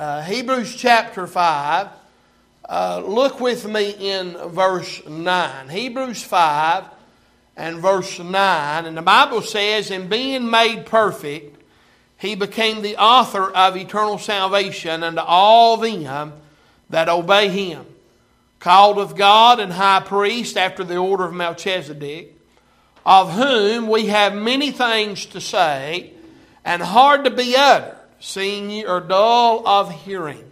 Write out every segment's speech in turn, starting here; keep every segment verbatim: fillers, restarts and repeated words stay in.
Uh, Hebrews chapter five. Uh, look with me in verse nine. Hebrews five and verse nine. And the Bible says, "And being made perfect, he became the author of eternal salvation unto all them that obey him, called of God and high priest after the order of Melchizedek, of whom we have many things to say, and hard to be uttered, seeing ye are dull of hearing.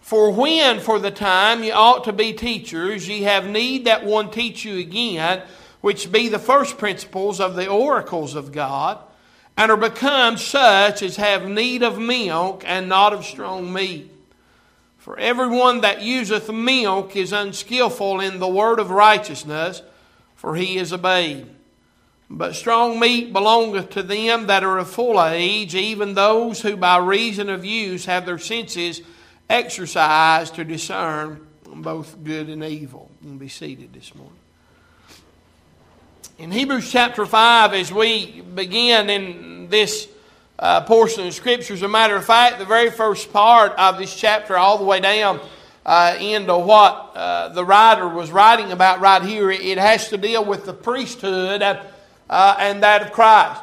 For when for the time ye ought to be teachers, ye have need that one teach you again, which be the first principles of the oracles of God, and are become such as have need of milk and not of strong meat. For everyone that useth milk is unskillful in the word of righteousness, for he is a babe. But strong meat belongeth to them that are of full age, even those who by reason of use have their senses exercised to discern both good and evil." You can be seated this morning. In Hebrews chapter five, as we begin in this Uh, portion of Scripture. As a matter of fact, the very first part of this chapter all the way down uh, into what uh, the writer was writing about right here, it has to deal with the priesthood uh, and that of Christ.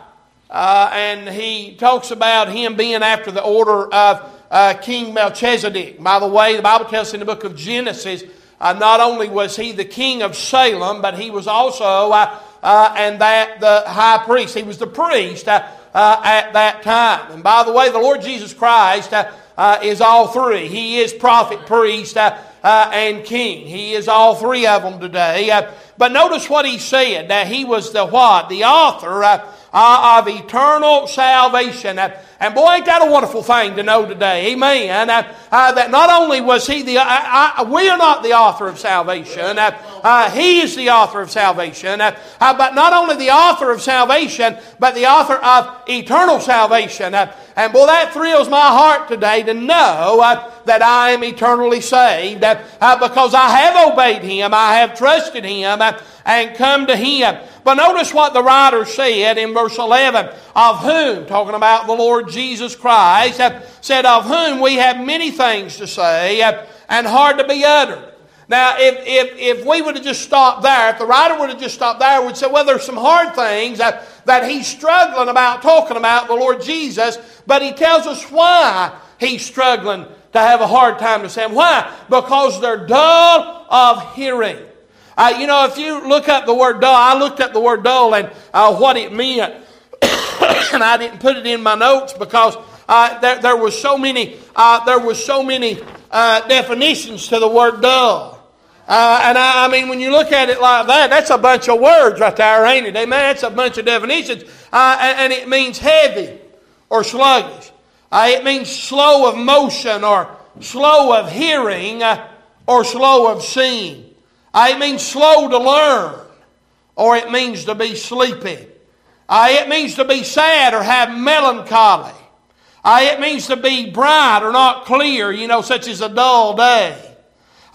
Uh, and he talks about him being after the order of uh, King Melchizedek. By the way, the Bible tells us in the book of Genesis, uh, not only was he the king of Salem, but he was also uh, uh, and that the high priest. He was the priest Uh, Uh, at that time. And by the way, the Lord Jesus Christ uh, uh, is all three. He is prophet, priest, uh, uh, and king. He is all three of them today. Uh, but notice what he said, that he was the what? The author uh, uh, of eternal salvation. Uh, and boy, ain't that a wonderful thing to know today. Amen. Uh, uh, that not only was he the... Uh, uh, we are not the author of salvation. Uh, Uh, he is the author of salvation, uh, uh, but not only the author of salvation, but the author of eternal salvation. Uh, and boy, that thrills my heart today to know uh, that I am eternally saved uh, uh, because I have obeyed him, I have trusted him, uh, and come to him. But notice what the writer said in verse eleven, "Of whom," talking about the Lord Jesus Christ, uh, said, "Of whom we have many things to say uh, and hard to be uttered." Now, if, if, if we would have just stopped there, if the writer would have just stopped there, we'd say, well, there's some hard things that, that he's struggling about, talking about the Lord Jesus, but he tells us why he's struggling to have a hard time to say. Why? Because they're dull of hearing. Uh, you know, if you look up the word dull, I looked up the word dull and uh, what it meant, and I didn't put it in my notes because uh, there, there was so many, uh, there was so many uh, definitions to the word dull. Uh, and I, I mean, when you look at it like that, that's a bunch of words right there, ain't it? Amen. That's a bunch of definitions. Uh, and, and it means heavy or sluggish. Uh, it means slow of motion or slow of hearing uh, or slow of seeing. Uh, it means slow to learn, or it means to be sleepy. Uh, it means to be sad or have melancholy. Uh, it means to be bright or not clear, you know, such as a dull day.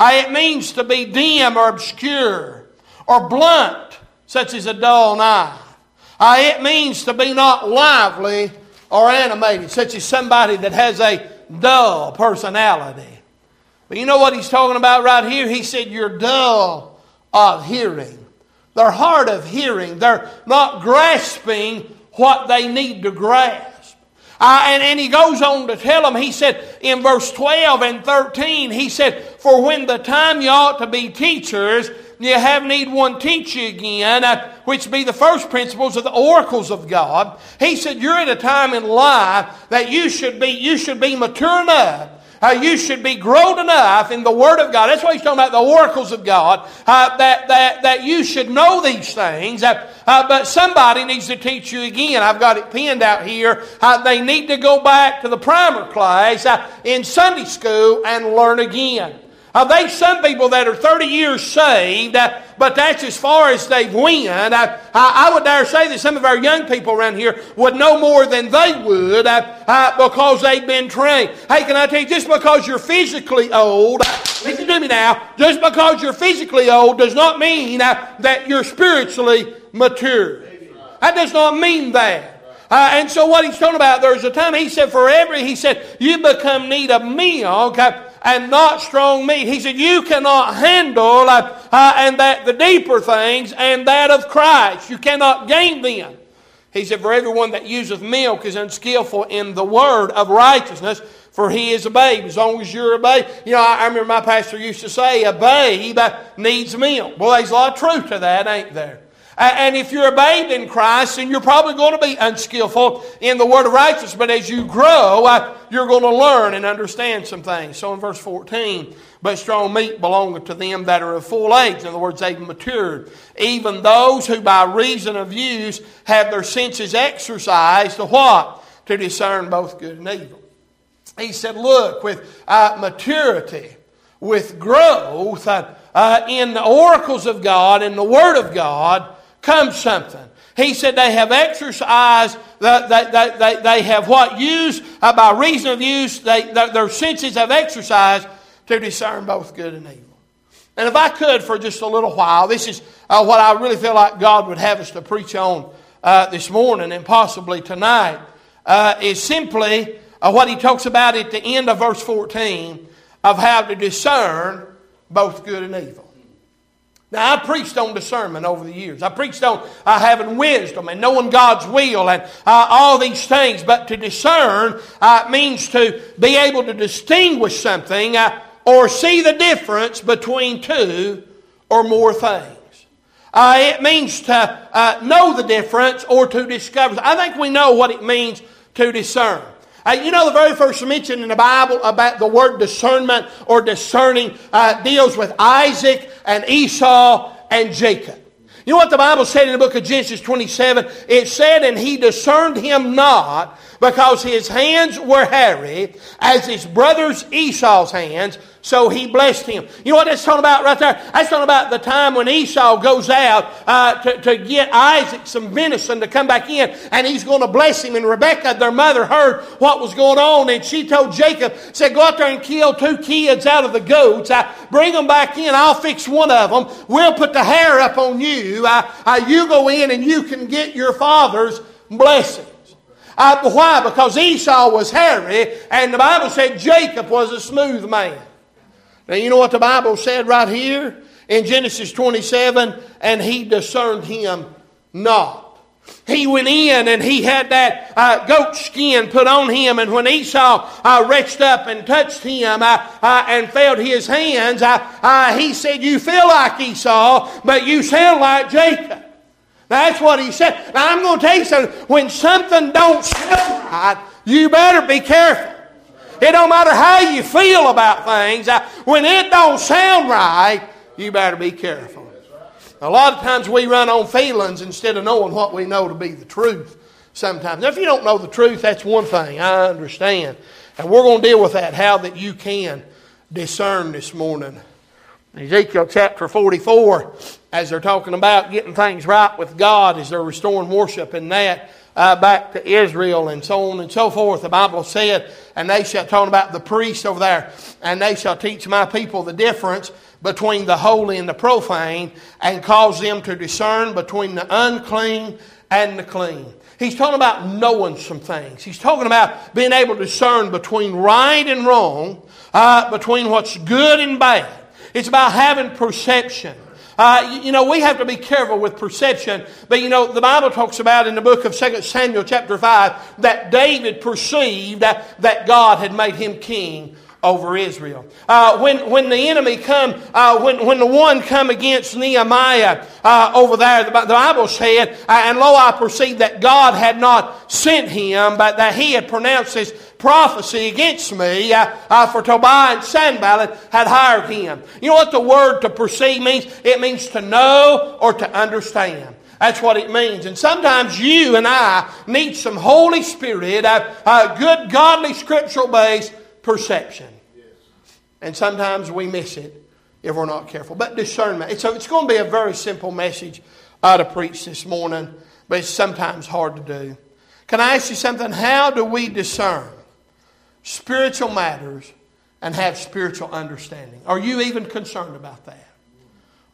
It means to be dim or obscure or blunt, such as a dull knife. It means to be not lively or animated, such as somebody that has a dull personality. But you know what he's talking about right here? He said, you're dull of hearing. They're hard of hearing. They're not grasping what they need to grasp. Uh, and, and he goes on to tell them, he said in verse twelve and thirteen, he said, "For when the time you ought to be teachers, you have need one teach you again, uh, which be the first principles of the oracles of God." He said, you're at a time in life that you should be, you should be mature enough. Uh, you should be grown enough in the Word of God. That's why he's talking about the oracles of God. Uh, that, that, that you should know these things. Uh, uh, but somebody needs to teach you again. I've got it pinned out here. Uh, they need to go back to the primer class uh, in Sunday school and learn again. Uh, there's some people that are thirty years saved, uh, but that's as far as they've went. I, I, I would dare say that some of our young people around here would know more than they would uh, uh, because they've been trained. Hey, can I tell you, just because you're physically old, uh, listen to me now, just because you're physically old does not mean uh, that you're spiritually mature. That does not mean that. Uh, and so what he's talking about, there's a time, he said, for every, he said, you become need of meal, okay, and not strong meat. He said, you cannot handle uh, uh, and that the deeper things and that of Christ. You cannot gain them. He said, for everyone that useth milk is unskillful in the word of righteousness, for he is a babe. As long as you're a babe. You know, I, I remember my pastor used to say, a babe needs milk. Well, there's a lot of truth to that, ain't there? And if you're a babe in Christ, then you're probably going to be unskillful in the word of righteousness. But as you grow, you're going to learn and understand some things. So in verse fourteen, but strong meat belongeth to them that are of full age. In other words, they've matured. Even those who by reason of use have their senses exercised to what? To discern both good and evil. He said, look, with uh, maturity, with growth, uh, uh, in the oracles of God, in the Word of God, comes something. He said they have exercised, they, they, they, they have what? Used, uh, by reason of use, they, their, their senses have exercised to discern both good and evil. And if I could for just a little while, this is uh, what I really feel like God would have us to preach on uh, this morning and possibly tonight, uh, is simply uh, what he talks about at the end of verse fourteen of how to discern both good and evil. Now, I preached on discernment over the years. I preached on uh, having wisdom and knowing God's will and uh, all these things. But to discern uh, means to be able to distinguish something uh, or see the difference between two or more things. Uh, it means to uh, know the difference or to discover. I think we know what it means to discern. Uh, you know, the very first mention in the Bible about the word discernment or discerning uh, deals with Isaac and Esau and Jacob. You know what the Bible said in the book of Genesis twenty-seven? It said, and he discerned him not, because his hands were hairy, as his brother's Esau's hands, so he blessed him. You know what that's talking about right there? That's talking about the time when Esau goes out uh, to, to get Isaac some venison to come back in, and he's going to bless him. And Rebekah, their mother, heard what was going on, and she told Jacob, said, go out there and kill two kids out of the goats. I bring them back in. I'll fix one of them. We'll put the hair up on you. I, I, you go in and you can get your father's blessing. Uh, why? Because Esau was hairy, and the Bible said Jacob was a smooth man. Now, you know what the Bible said right here in Genesis twenty-seven? And he discerned him not. He went in and he had that uh, goat skin put on him. And when Esau uh, reached up and touched him uh, uh, and felt his hands, uh, uh, he said, you feel like Esau, but you sound like Jacob. That's what he said. Now, I'm going to tell you something. When something don't sound right, you better be careful. It don't matter how you feel about things. When it don't sound right, you better be careful. A lot of times we run on feelings instead of knowing what we know to be the truth sometimes. Now, if you don't know the truth, that's one thing. I understand. And we're going to deal with that, how that you can discern this morning. Ezekiel chapter forty-four, as they're talking about getting things right with God, as they're restoring worship in that uh, back to Israel and so on and so forth. The Bible said, and they shall, talking about the priests over there, and they shall teach my people the difference between the holy and the profane, and cause them to discern between the unclean and the clean. He's talking about knowing some things. He's talking about being able to discern between right and wrong, uh, between what's good and bad. It's about having perception. Uh, you, you know, we have to be careful with perception. But you know, the Bible talks about in the book of Second Samuel chapter five that David perceived that, that God had made him king over Israel. Uh, when, when the enemy come, uh, when, when the one come against Nehemiah uh, over there, the, the Bible said, and lo, I perceived that God had not sent him, but that he had pronounced his prophecy against me, uh, uh, for Tobiah and Sanballat had hired him. You know what the word to perceive means? It means to know or to understand. That's what it means. And sometimes you and I need some Holy Spirit, uh, uh, good, godly, scriptural-based perception. And sometimes we miss it if we're not careful. But discernment. So it's going to be a very simple message uh, to preach this morning, but it's sometimes hard to do. Can I ask you something? How do we discern spiritual matters and have spiritual understanding? Are you even concerned about that?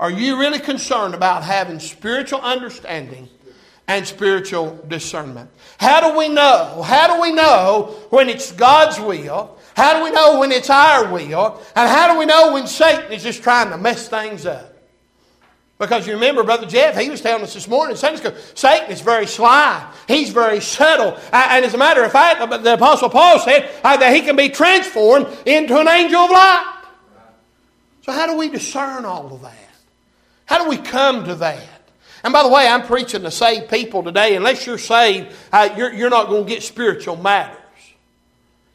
Are you really concerned about having spiritual understanding and spiritual discernment. How do we know? How do we know when it's God's will? How do we know when it's our will? And how do we know when Satan is just trying to mess things up? Because you remember Brother Jeff, he was telling us this morning in Sunday school, Satan is very sly. He's very subtle. And as a matter of fact, the Apostle Paul said that he can be transformed into an angel of light. So how do we discern all of that? How do we come to that? And by the way, I'm preaching to saved people today. Unless you're saved, uh, you're, you're not going to get spiritual matters.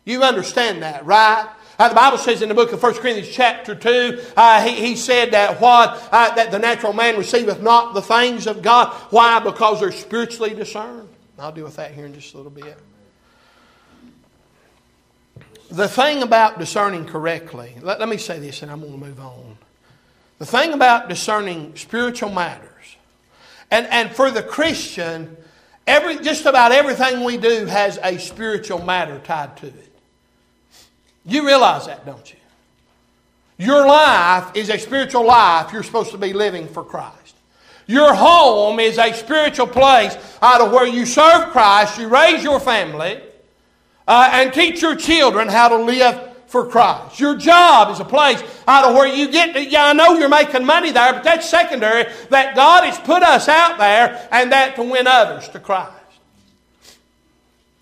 You understand that, right? Uh, the Bible says in the book of First Corinthians chapter two, uh, he, he said that what uh, that the natural man receiveth not the things of God. Why? Because they're spiritually discerned. I'll deal with that here in just a little bit. The thing about discerning correctly, let, let me say this and I'm going to move on. The thing about discerning spiritual matters, And and for the Christian, every just about everything we do has a spiritual matter tied to it. You realize that, don't you? Your life is a spiritual life you're supposed to be living for Christ. Your home is a spiritual place out of where you serve Christ, you raise your family, uh, and teach your children how to live for Christ. Your job is a place out of where you get to, yeah, I know you're making money there, but that's secondary. That God has put us out there and that to win others to Christ.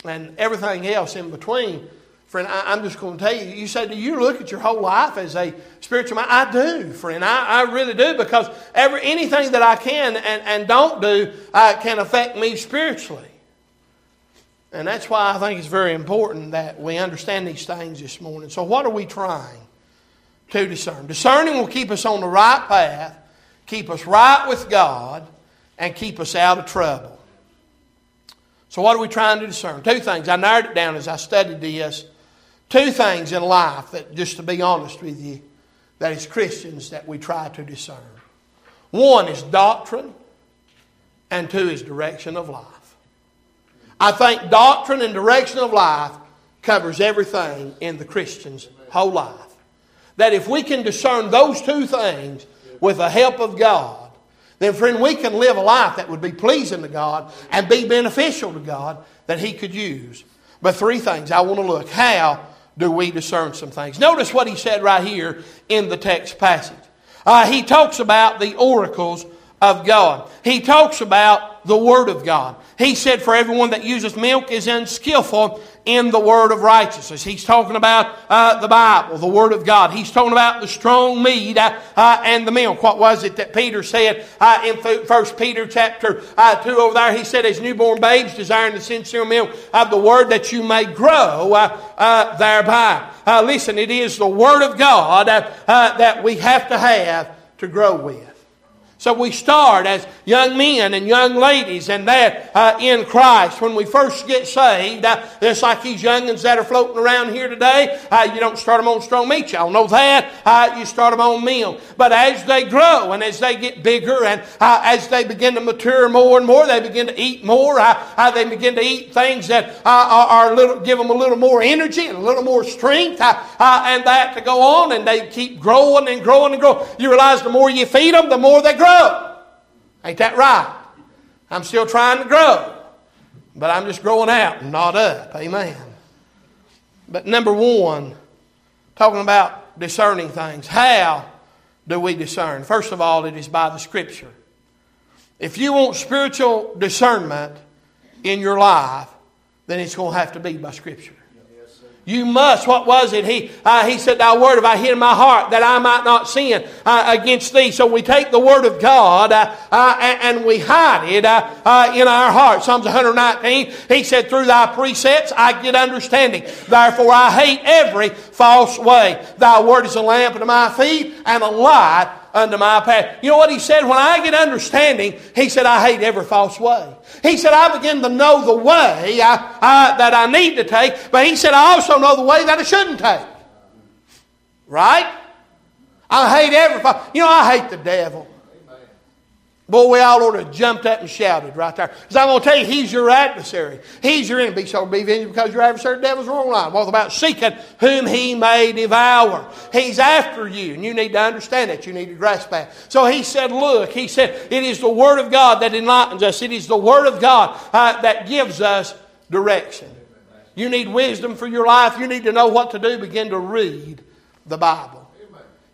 And everything else in between, friend, I, I'm just going to tell you, you say, do you look at your whole life as a spiritual man? I do, friend. I, I really do, because every anything that I can and, and don't do uh, can affect me spiritually. And that's why I think it's very important that we understand these things this morning. So what are we trying to discern? Discerning will keep us on the right path, keep us right with God, and keep us out of trouble. So what are we trying to discern? Two things. I narrowed it down as I studied this. Two things in life that, just to be honest with you, that as Christians that we try to discern. One is doctrine, and two is direction of life. I think doctrine and direction of life covers everything in the Christian's whole life. That if we can discern those two things with the help of God, then friend, we can live a life that would be pleasing to God and be beneficial to God that He could use. But three things I want to look. How do we discern some things? Notice what he said right here in the text passage. Uh, he talks about the oracles of God. He talks about the Word of God. He said, for everyone that useth milk is unskillful in the word of righteousness. He's talking about uh, the Bible, the Word of God. He's talking about the strong meat uh, uh, and the milk. What was it that Peter said uh, in First Peter chapter two over there? He said, as newborn babes desiring the sincere milk of the Word, that you may grow uh, uh, thereby. Uh, listen, it is the Word of God uh, uh, that we have to have to grow with. So we start as young men and young ladies and that uh, in Christ. When we first get saved, uh, it's like these youngins that are floating around here today. Uh, you don't start them on strong meat. Y'all know that. Uh, you start them on milk. But as they grow and as they get bigger and uh, as they begin to mature more and more, they begin to eat more. Uh, uh, they begin to eat things that uh, are, are little, give them a little more energy and a little more strength uh, uh, and that to go on. And they keep growing and growing and growing. You realize the more you feed them, the more they grow. Ain't that right? I'm still trying to grow. But I'm just growing out and not up. Amen. But number one, talking about discerning things. How do we discern? First of all, it is by the Scripture. If you want spiritual discernment in your life, then it's going to have to be by Scripture. You must, what was it? He uh, he said, thy word have I hid in my heart that I might not sin uh, against thee. So we take the Word of God uh, uh, and, and we hide it uh, uh, in our heart. Psalms one nineteen, he said, through thy precepts I get understanding. Therefore I hate every false way. Thy word is a lamp unto my feet and a light unto my path. You know what he said? When I get understanding, he said, I hate every false way. He said, I begin to know the way I, I, that I need to take, but he said, I also know the way that I shouldn't take. Right? I hate every false. You know, I hate the devil. Boy, we all ought to have jumped up and shouted right there. Because I'm going to tell you, he's your adversary. He's your enemy. So be vengeance because your adversary, the devil's wrong line. What about seeking whom he may devour? He's after you, and you need to understand that. You need to grasp that. So he said, look, he said, it is the Word of God that enlightens us. It is the Word of God uh, that gives us direction. You need wisdom for your life. You need to know what to do. Begin to read the Bible.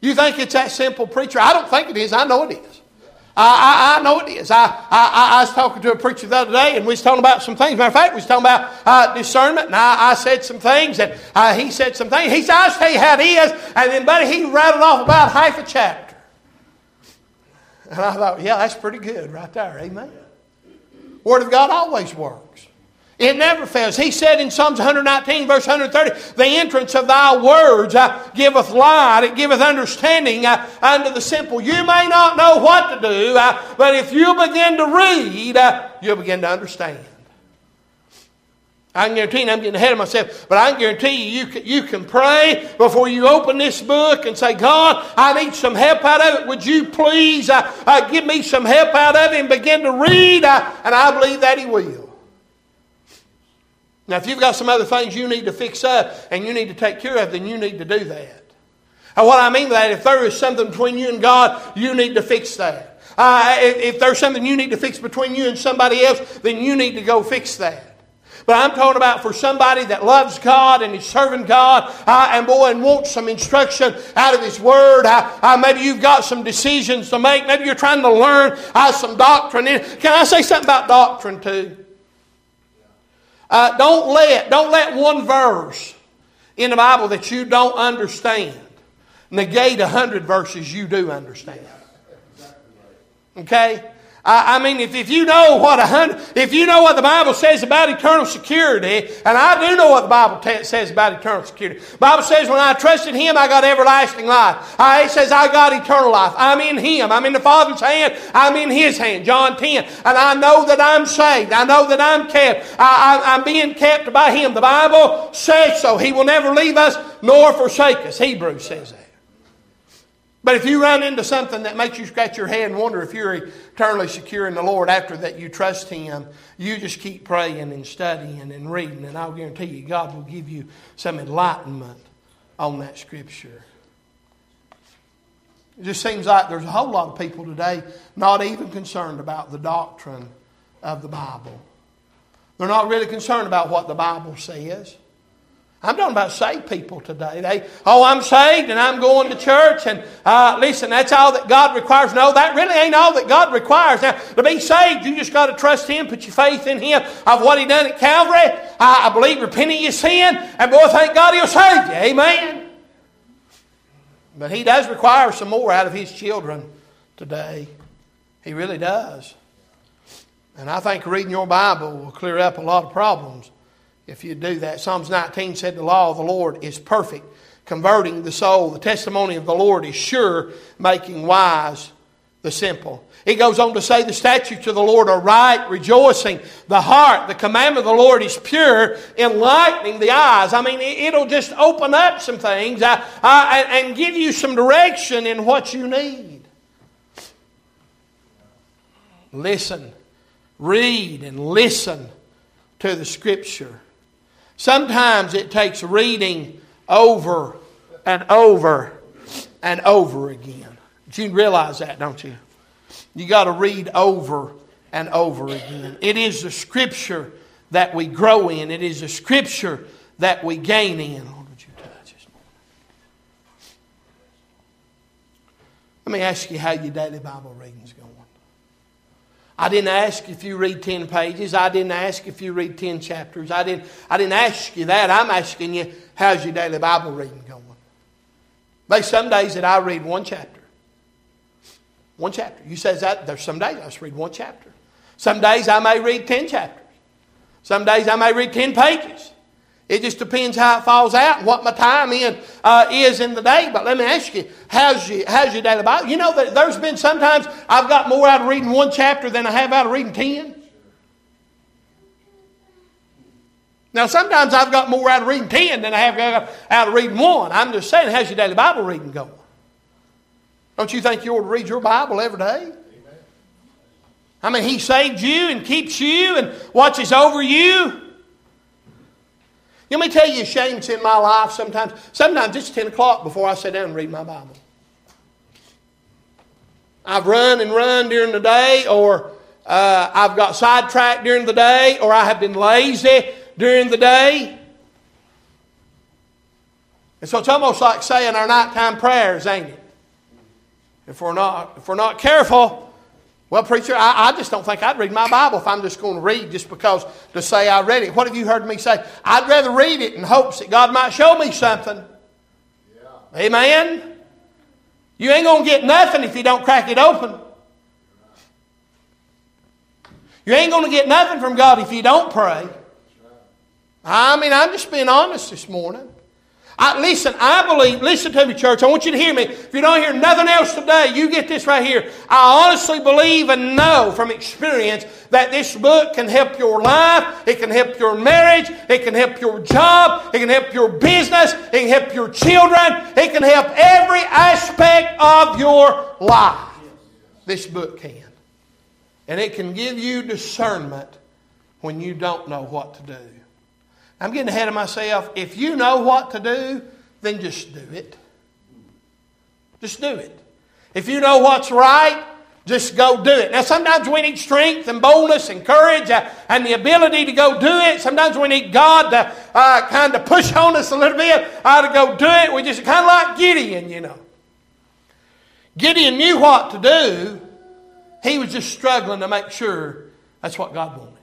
You think it's that simple, preacher? I don't think it is. I know it is. I, I, I know it is. I, I, I was talking to a preacher the other day, and we was talking about some things. Matter of fact, we was talking about uh, discernment, and I, I said some things, and uh, he said some things. He said, I'll tell you how it is. And then, buddy, he rattled off about half a chapter. And I thought, yeah, that's pretty good right there. Amen. Word of God always works. It never fails. He said in Psalms one nineteen, verse one thirty, the entrance of thy words uh, giveth light, it giveth understanding uh, unto the simple. You may not know what to do, uh, but if you begin to read, uh, you'll begin to understand. I can guarantee you, I'm getting ahead of myself, but I can guarantee you, you can, you can pray before you open this book and say, God, I need some help out of it. Would you please uh, uh, give me some help out of it and begin to read? Uh, and I believe that He will. Now, if you've got some other things you need to fix up and you need to take care of, then you need to do that. And what I mean by that, if there is something between you and God, you need to fix that. Uh, if, if there's something you need to fix between you and somebody else, then you need to go fix that. But I'm talking about for somebody that loves God and is serving God uh, and boy and wants some instruction out of His Word. Uh, uh, maybe you've got some decisions to make. Maybe you're trying to learn uh, some doctrine. Can I say something about doctrine too? Uh, don't let don't let one verse in the Bible that you don't understand negate a hundred verses you do understand. Okay? I, I mean, if, if you know what a hundred, if you know what the Bible says about eternal security, and I do know what the Bible t- says about eternal security. The Bible says, when I trusted Him, I got everlasting life. Uh, it says, I got eternal life. I'm in Him. I'm in the Father's hand. I'm in His hand. John ten. And I know that I'm saved. I know that I'm kept. I, I, I'm being kept by Him. The Bible says so. He will never leave us nor forsake us. Hebrews says that. But if you run into something that makes you scratch your head and wonder if you're eternally secure in the Lord after that you trust Him, you just keep praying and studying and reading. And I'll guarantee you, God will give you some enlightenment on that Scripture. It just seems like there's a whole lot of people today not even concerned about the doctrine of the Bible. They're not really concerned about what the Bible says. I'm talking about saved people today. They, oh, I'm saved and I'm going to church. And uh, listen, that's all that God requires. No, that really ain't all that God requires. Now, to be saved, you just got to trust Him, put your faith in Him of what He done at Calvary. I, I believe repenting your sin. And boy, thank God He'll save you. Amen. But He does require some more out of His children today. He really does. And I think reading your Bible will clear up a lot of problems if you do that. Psalms nineteen said, the law of the Lord is perfect, converting the soul. The testimony of the Lord is sure, making wise the simple. It goes on to say, the statutes of the Lord are right, rejoicing the heart. The commandment of the Lord is pure, enlightening the eyes. I mean, it'll just open up some things uh, uh, and give you some direction in what you need. Listen, read and listen to the Scripture. Sometimes it takes reading over and over and over again. But you realize that, don't you? You got to read over and over again. It is the Scripture that we grow in. It is the Scripture that we gain in. Lord, would you touch this morning? Let me ask you how your daily Bible reading is going. I didn't ask if you read ten pages. I didn't ask if you read ten chapters. I didn't, I didn't ask you that. I'm asking you, how's your daily Bible reading going? There's some days that I read one chapter. One chapter. You say that there's some days I just read one chapter. Some days I may read ten chapters. Some days I may read ten pages. It just depends how it falls out and what my time in, uh, is in the day. But let me ask you, how's your, how's your daily Bible? You know, that there's been sometimes I've got more out of reading one chapter than I have out of reading ten. Now, sometimes I've got more out of reading ten than I have out of reading one. I'm just saying, how's your daily Bible reading going? Don't you think you ought to read your Bible every day? I mean, He saved you and keeps you and watches over you. Let me tell you, shame's in my life sometimes. Sometimes it's ten o'clock before I sit down and read my Bible. I've run and run during the day, or uh, I've got sidetracked during the day, or I have been lazy during the day. And so it's almost like saying our nighttime prayers, ain't it? If we're not, if we're not careful... Well, preacher, I, I just don't think I'd read my Bible if I'm just going to read just because to say I read it. What have you heard me say? I'd rather read it in hopes that God might show me something. Yeah. Amen? You ain't going to get nothing if you don't crack it open. You ain't going to get nothing from God if you don't pray. I mean, I'm just being honest this morning. I, listen, I believe, listen to me, church. I want you to hear me. If you don't hear nothing else today, you get this right here. I honestly believe and know from experience that this book can help your life. It can help your marriage. It can help your job. It can help your business. It can help your children. It can help every aspect of your life. This book can. And it can give you discernment when you don't know what to do. I'm getting ahead of myself. If you know what to do, then just do it. Just do it. If you know what's right, just go do it. Now, sometimes we need strength and boldness and courage uh, and the ability to go do it. Sometimes we need God to uh, kind of push on us a little bit uh, to go do it. We just kind of like Gideon, you know. Gideon knew what to do. He was just struggling to make sure that's what God wanted.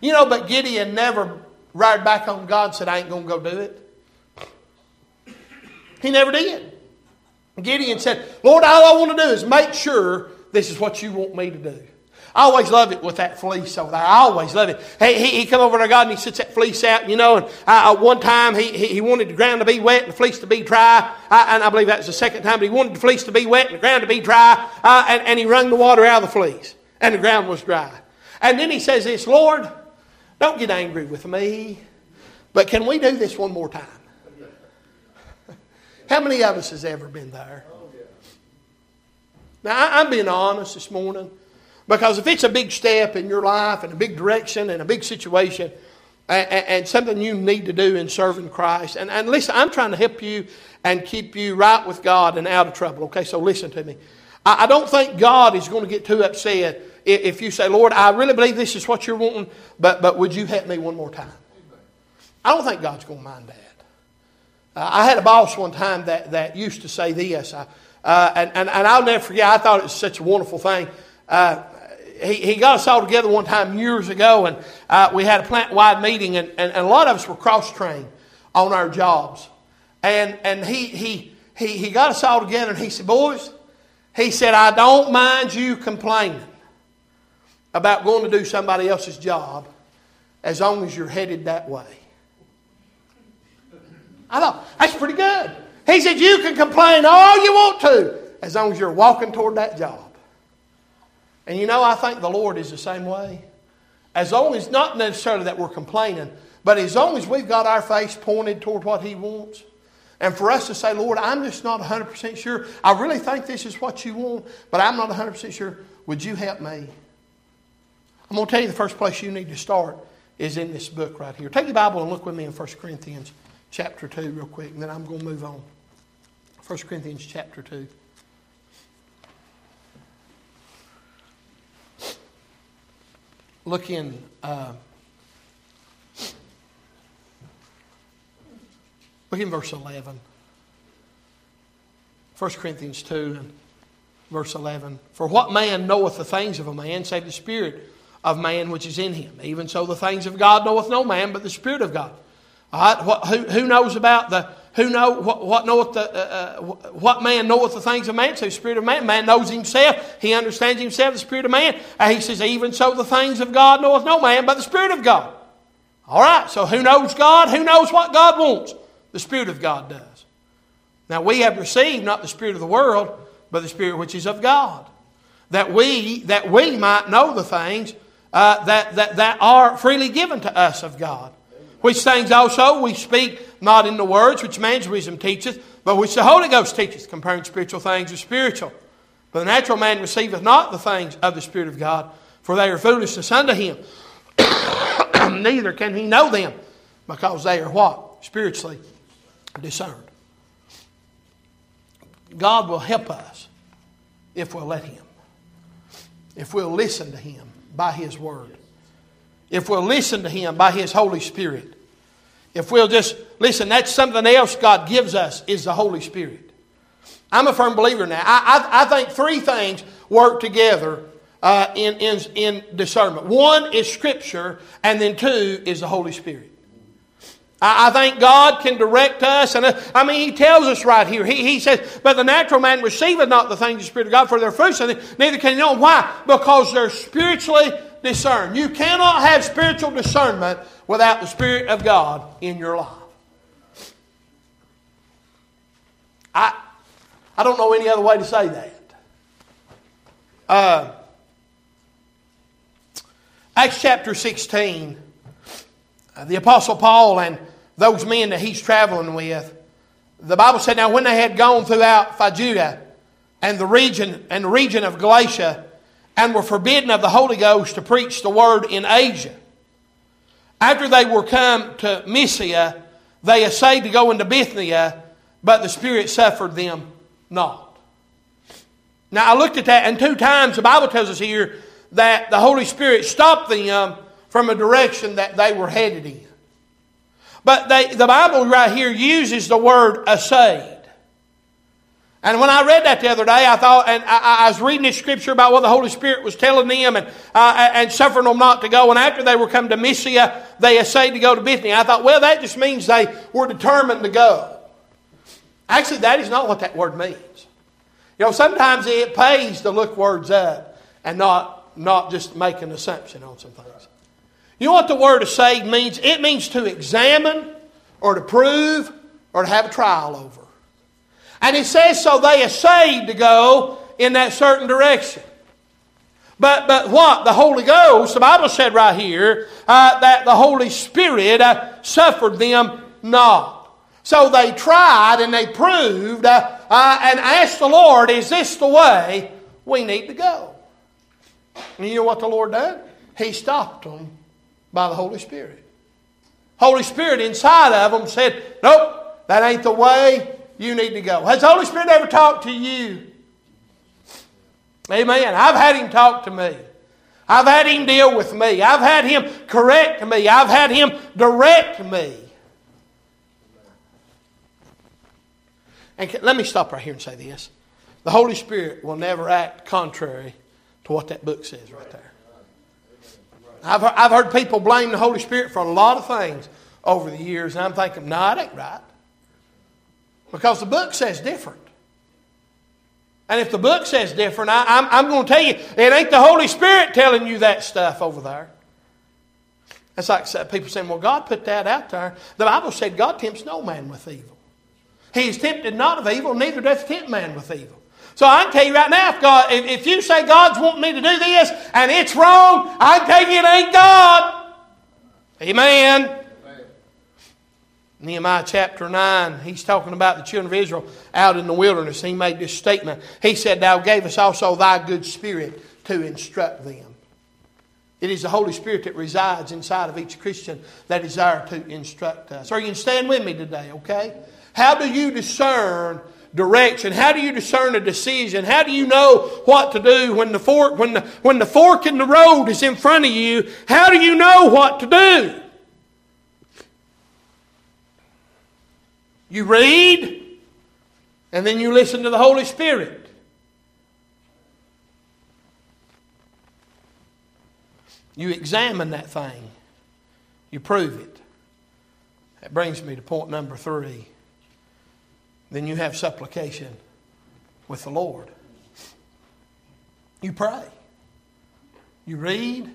You know, but Gideon never... Right back on God and said, I ain't going to go do it. He never did. Gideon said, Lord, all I want to do is make sure this is what you want me to do. I always love it with that fleece over there. I always love it. He, he, he come over to God and he sits that fleece out, you know, and I, I, one time he, he, he wanted the ground to be wet and the fleece to be dry. I, and I believe that was the second time, but he wanted the fleece to be wet and the ground to be dry. Uh, and, and he wrung the water out of the fleece and the ground was dry. And then he says this, Lord, don't get angry with me, but can we do this one more time? How many of us has ever been there? Now, I'm being honest this morning, because if it's a big step in your life and a big direction and a big situation and, and, and something you need to do in serving Christ, and, and listen, I'm trying to help you and keep you right with God and out of trouble, okay? So listen to me. I, I don't think God is going to get too upset if you say, Lord, I really believe this is what you're wanting, but, but would you help me one more time? I don't think God's going to mind that. Uh, I had a boss one time that, that used to say this, I, uh, and, and, and I'll never forget, I thought it was such a wonderful thing. Uh, he, he got us all together one time years ago, and uh, we had a plant-wide meeting, and, and, and a lot of us were cross-trained on our jobs. And, and he, he, he, he got us all together, and he said, boys, he said, I don't mind you complaining about going to do somebody else's job as long as you're headed that way. I thought, that's pretty good. He said, you can complain all you want to as long as you're walking toward that job. And you know, I think the Lord is the same way. As long as, not necessarily that we're complaining, but as long as we've got our face pointed toward what He wants, and for us to say, Lord, I'm just not one hundred percent sure. I really think this is what you want, but I'm not one hundred percent sure. Would you help me? I'm going to tell you the first place you need to start is in this book right here. Take your Bible and look with me in First Corinthians chapter two real quick, and then I'm going to move on. First Corinthians chapter two. Look in uh, look in verse eleven. First Corinthians two and verse eleven. For what man knoweth the things of a man, save the spirit of man which is in him? Even so, the things of God knoweth no man, but the Spirit of God. All right, what, who, who knows about the who know what, what knoweth the uh, uh, what man knoweth the things of man? So, the Spirit of man, man knows himself. He understands himself. The Spirit of man. And he says, even so, the things of God knoweth no man, but the Spirit of God. All right. So, who knows God? Who knows what God wants? The Spirit of God does. Now, we have received not the spirit of the world, but the Spirit which is of God, that we that we might know the things. Uh, that, that, that are freely given to us of God. Which things also we speak not in the words which man's wisdom teacheth, but which the Holy Ghost teacheth, comparing spiritual things with spiritual. But the natural man receiveth not the things of the Spirit of God, for they are foolishness unto him. Neither can he know them, because they are what? Spiritually discerned. God will help us if we'll let him. If we'll listen to him by his word. If we'll listen to him by his Holy Spirit. If we'll just listen, that's something else God gives us, is the Holy Spirit. I'm a firm believer now. I, I, I think three things work together uh, in, in, in discernment. One is Scripture, and then two is the Holy Spirit. I, I think God can direct us. And uh, I mean, He tells us right here. He, he says, but the natural man receiveth not the things of the Spirit of God, for their fruits, and neither can he know them. Why? Because they're spiritually discerned. You cannot have spiritual discernment without the Spirit of God in your life. I I don't know any other way to say that. Uh, Acts chapter sixteen, the Apostle Paul and those men that he's traveling with, the Bible said, now when they had gone throughout Phrygia and the region and the region of Galatia, and were forbidden of the Holy Ghost to preach the word in Asia. After they were come to Mysia, they essayed to go into Bithynia, but the Spirit suffered them not. Now I looked at that, and two times the Bible tells us here that the Holy Spirit stopped them from a direction that they were headed in. But they, the Bible right here uses the word essayed. And when I read that the other day, I thought, and I, I was reading this scripture about what the Holy Spirit was telling them and uh, and suffering them not to go. And after they were come to Mysia, they essayed to go to Bithynia. I thought, well, that just means they were determined to go. Actually, that is not what that word means. You know, sometimes it pays to look words up and not, not just make an assumption on some things. You know what the word essayed means? It means to examine or to prove or to have a trial over. And it says, so they essayed to go in that certain direction. But but what? The Holy Ghost, the Bible said right here, uh, that the Holy Spirit uh, suffered them not. So they tried and they proved uh, uh, and asked the Lord, is this the way we need to go? And you know what the Lord did? He stopped them by the Holy Spirit. Holy Spirit inside of them said, nope, that ain't the way you need to go. Has the Holy Spirit ever talked to you? Amen. I've had Him talk to me. I've had Him deal with me. I've had Him correct me. I've had Him direct me. And let me stop right here and say this. The Holy Spirit will never act contrary to what that book says right there. I've heard, I've heard people blame the Holy Spirit for a lot of things over the years. And I'm thinking, no, nah, it ain't right. Because the book says different. And if the book says different, I, I'm, I'm going to tell you, it ain't the Holy Spirit telling you that stuff over there. It's like people saying, well, God put that out there. The Bible said God tempts no man with evil. He is tempted not of evil, neither doth tempt man with evil. So I can tell you right now, if, God, if, if you say God's wanting me to do this and it's wrong, I can tell you it ain't God. Amen. Nehemiah chapter nine, he's talking about the children of Israel out in the wilderness. He made this statement. He said, thou gavest also thy good spirit to instruct them. It is the Holy Spirit that resides inside of each Christian that is there to instruct us. Or you can stand with me today, okay? How do you discern direction? How do you discern a decision? How do you know what to do when the fork, when the, when the fork in the road is in front of you? How do you know what to do? You read, and then you listen to the Holy Spirit. You examine that thing. You prove it. That brings me to point number three. Then you have supplication with the Lord. You pray. You read,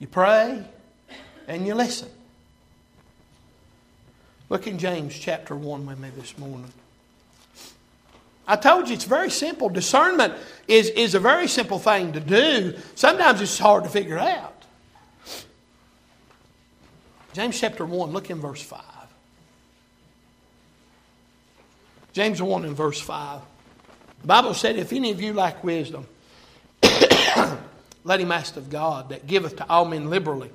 you pray, and you listen. Look in James chapter one with me this morning. I told you it's very simple. Discernment is, is a very simple thing to do. Sometimes it's hard to figure out. James chapter one, look in verse five. James one and verse five. The Bible said, if any of you lack wisdom, let him ask of God that giveth to all men liberally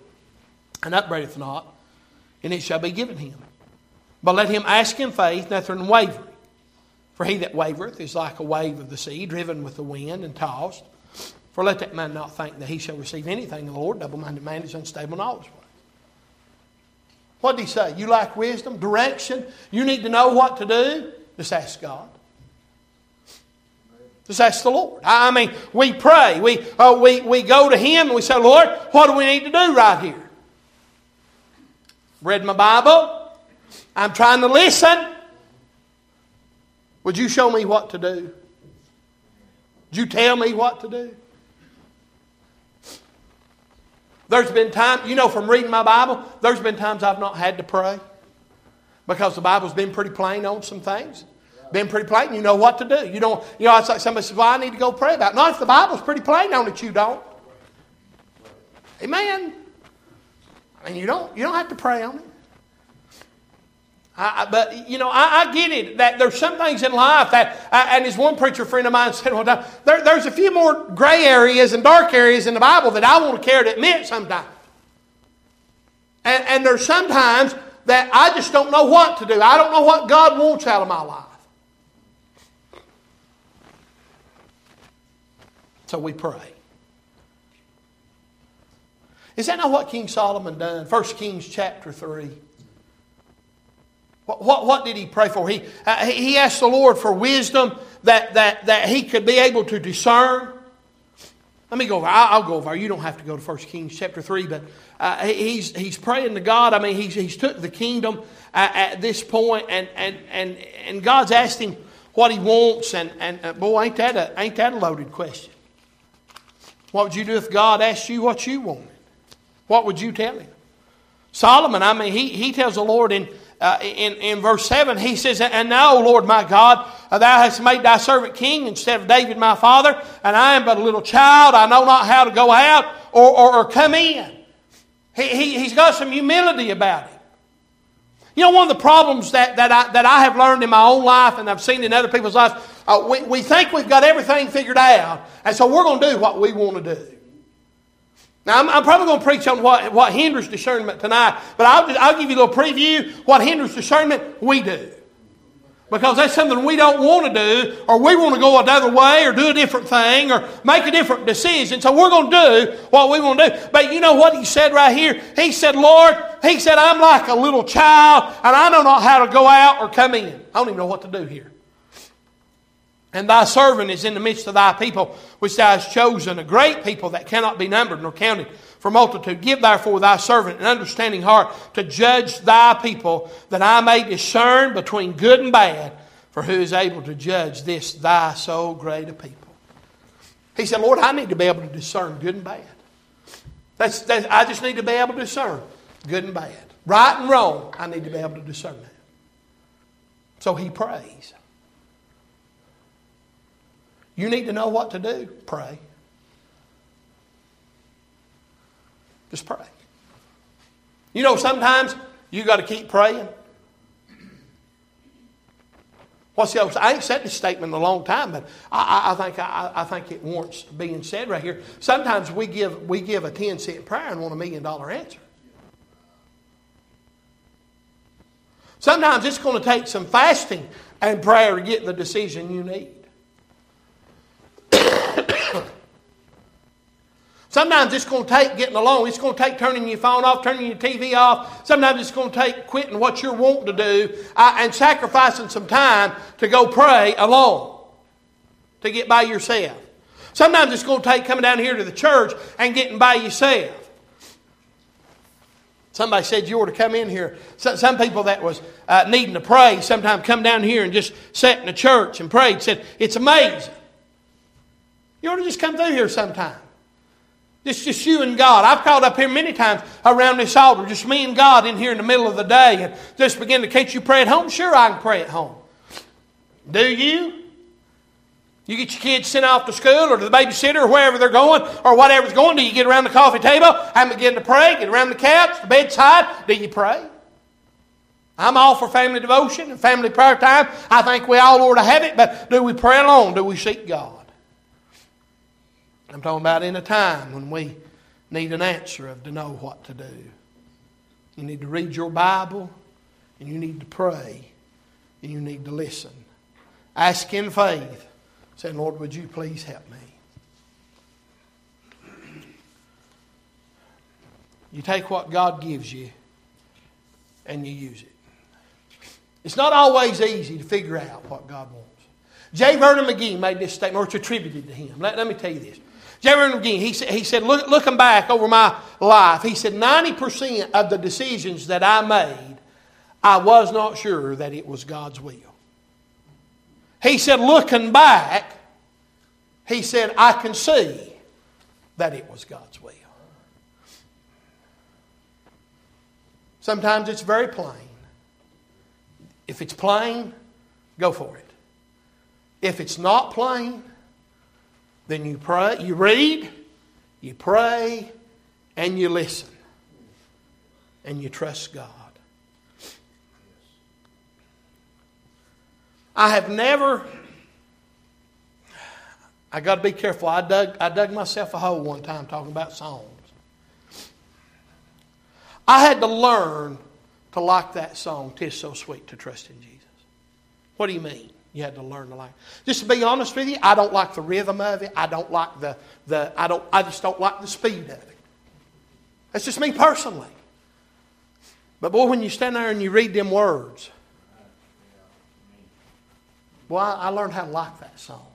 and upbraideth not, and it shall be given him. But let him ask in faith, nothing wavering. For he that wavereth is like a wave of the sea, driven with the wind and tossed. For let that man not think that he shall receive anything of the Lord. Double-minded man is unstable in all his ways. What did he say? You lack wisdom, direction. You need to know what to do. Just ask God. Just ask the Lord. I mean, we pray. We, uh, we, we go to Him and we say, Lord, what do we need to do right here? Read my Bible. I'm trying to listen. Would you show me what to do? Would you tell me what to do? There's been times, you know, from reading my Bible, there's been times I've not had to pray because the Bible's been pretty plain on some things. Been pretty plain. You know what to do. You don't, you know, it's like somebody says, well, I need to go pray about it. No, if the Bible's pretty plain on it, you don't. Amen. I mean, you don't, you don't have to pray on it. I, I, but, you know, I, I get it that there's some things in life that, I, and as one preacher friend of mine said one time, there, there's a few more gray areas and dark areas in the Bible that I won't care to admit sometimes. And, and there's sometimes that I just don't know what to do. I don't know what God wants out of my life. So we pray. Is that not what King Solomon done? First Kings chapter three. What, what, what did he pray for? He, uh, he asked the Lord for wisdom that, that, that he could be able to discern. Let me go over. I'll, I'll go over. You don't have to go to First Kings chapter three. But uh, he's, he's praying to God. I mean, he's, he's took the kingdom uh, at this point, and, and, and, and God's asked him what he wants. And, and uh, boy, ain't that, a, ain't that a loaded question. What would you do if God asked you what you wanted? What would you tell him? Solomon, I mean, he, he tells the Lord in... Uh, in, in verse seven, he says, And now, O Lord my God, thou hast made thy servant king instead of David my father, and I am but a little child. I know not how to go out or, or, or come in. He, he, he's got some humility about it. You know, one of the problems that, that, I, that I have learned in my own life and I've seen in other people's lives, uh, we, we think we've got everything figured out, and so we're going to do what we want to do. Now, I'm, I'm probably going to preach on what, what hinders discernment tonight, but I'll, just, I'll give you a little preview. What hinders discernment, we do. Because that's something we don't want to do, or we want to go another way, or do a different thing, or make a different decision. So we're going to do what we want to do. But you know what he said right here? He said, Lord, he said, I'm like a little child, and I know not how to go out or come in. I don't even know what to do here. And thy servant is in the midst of thy people, which thou hast chosen, a great people that cannot be numbered nor counted for multitude. Give therefore thy servant an understanding heart to judge thy people, that I may discern between good and bad, for who is able to judge this thy so great a people? He said, Lord, I need to be able to discern good and bad. That's, that's, I just need to be able to discern good and bad. Right and wrong, I need to be able to discern that. So he prays. You need to know what to do. Pray. Just pray. You know, sometimes you got to keep praying. What's the old? I ain't said this statement in a long time, but I, I, I think I, I think it warrants being said right here. Sometimes we give we give a ten cent prayer and want a million dollar answer. Sometimes it's going to take some fasting and prayer to get the decision you need. Sometimes it's going to take getting along. It's going to take turning your phone off, turning your T V off. Sometimes it's going to take quitting what you're wanting to do uh, and sacrificing some time to go pray alone, to get by yourself. Sometimes it's going to take coming down here to the church and getting by yourself. Somebody said you ought to come in here. So, some people that was uh, needing to pray sometimes come down here and just sat in the church and prayed. Said, it's amazing. You ought to just come through here sometime. It's just you and God. I've called up here many times around this altar. Just me and God in here in the middle of the day. And just begin to, can't you pray at home? Sure, I can pray at home. Do you? You get your kids sent off to school or to the babysitter or wherever they're going or whatever's going. Do you get around the coffee table and begin to pray? Get around the couch, the bedside. Do you pray? I'm all for family devotion and family prayer time. I think we all ought to have it. But do we pray alone? Do we seek God? I'm talking about in a time when we need an answer of to know what to do. You need to read your Bible, and you need to pray, and you need to listen. Ask in faith, saying, Lord, would you please help me? You take what God gives you, and you use it. It's not always easy to figure out what God wants. J. Vernon McGee made this statement, or it's attributed to him. Let, let me tell you this. J. Vernon McGee, he said, he said Look, looking back over my life, he said ninety percent of the decisions that I made, I was not sure that it was God's will. He said, looking back, he said, I can see that it was God's will. Sometimes it's very plain. If it's plain, go for it. If it's not plain, then you pray, you read, you pray, and you listen. And you trust God. I have never, I got to be careful. I dug, I dug myself a hole one time talking about Psalms. I had to learn to like that song, "'Tis So Sweet to Trust in Jesus." What do you mean? You had to learn to like. Just to be honest with you, I don't like the rhythm of it. I don't like the the. I don't. I just don't like the speed of it. That's just me personally. But boy, when you stand there and you read them words, boy, I learned how to like that song.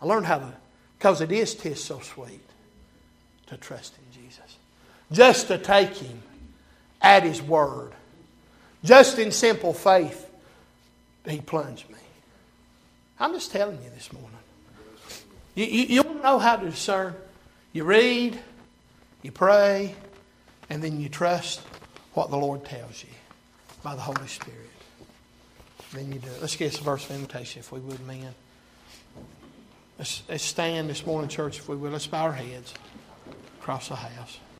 I learned how to, because it is "'Tis So Sweet to Trust in Jesus," just to take Him at His word, just in simple faith. He plunged me. I'm just telling you this morning. You, you, you don't know how to discern. You read, you pray, and then you trust what the Lord tells you by the Holy Spirit. Then you do it. Let's get us a verse of invitation, if we would, men. Let's, let's stand this morning, church, if we would. Let's bow our heads across the house.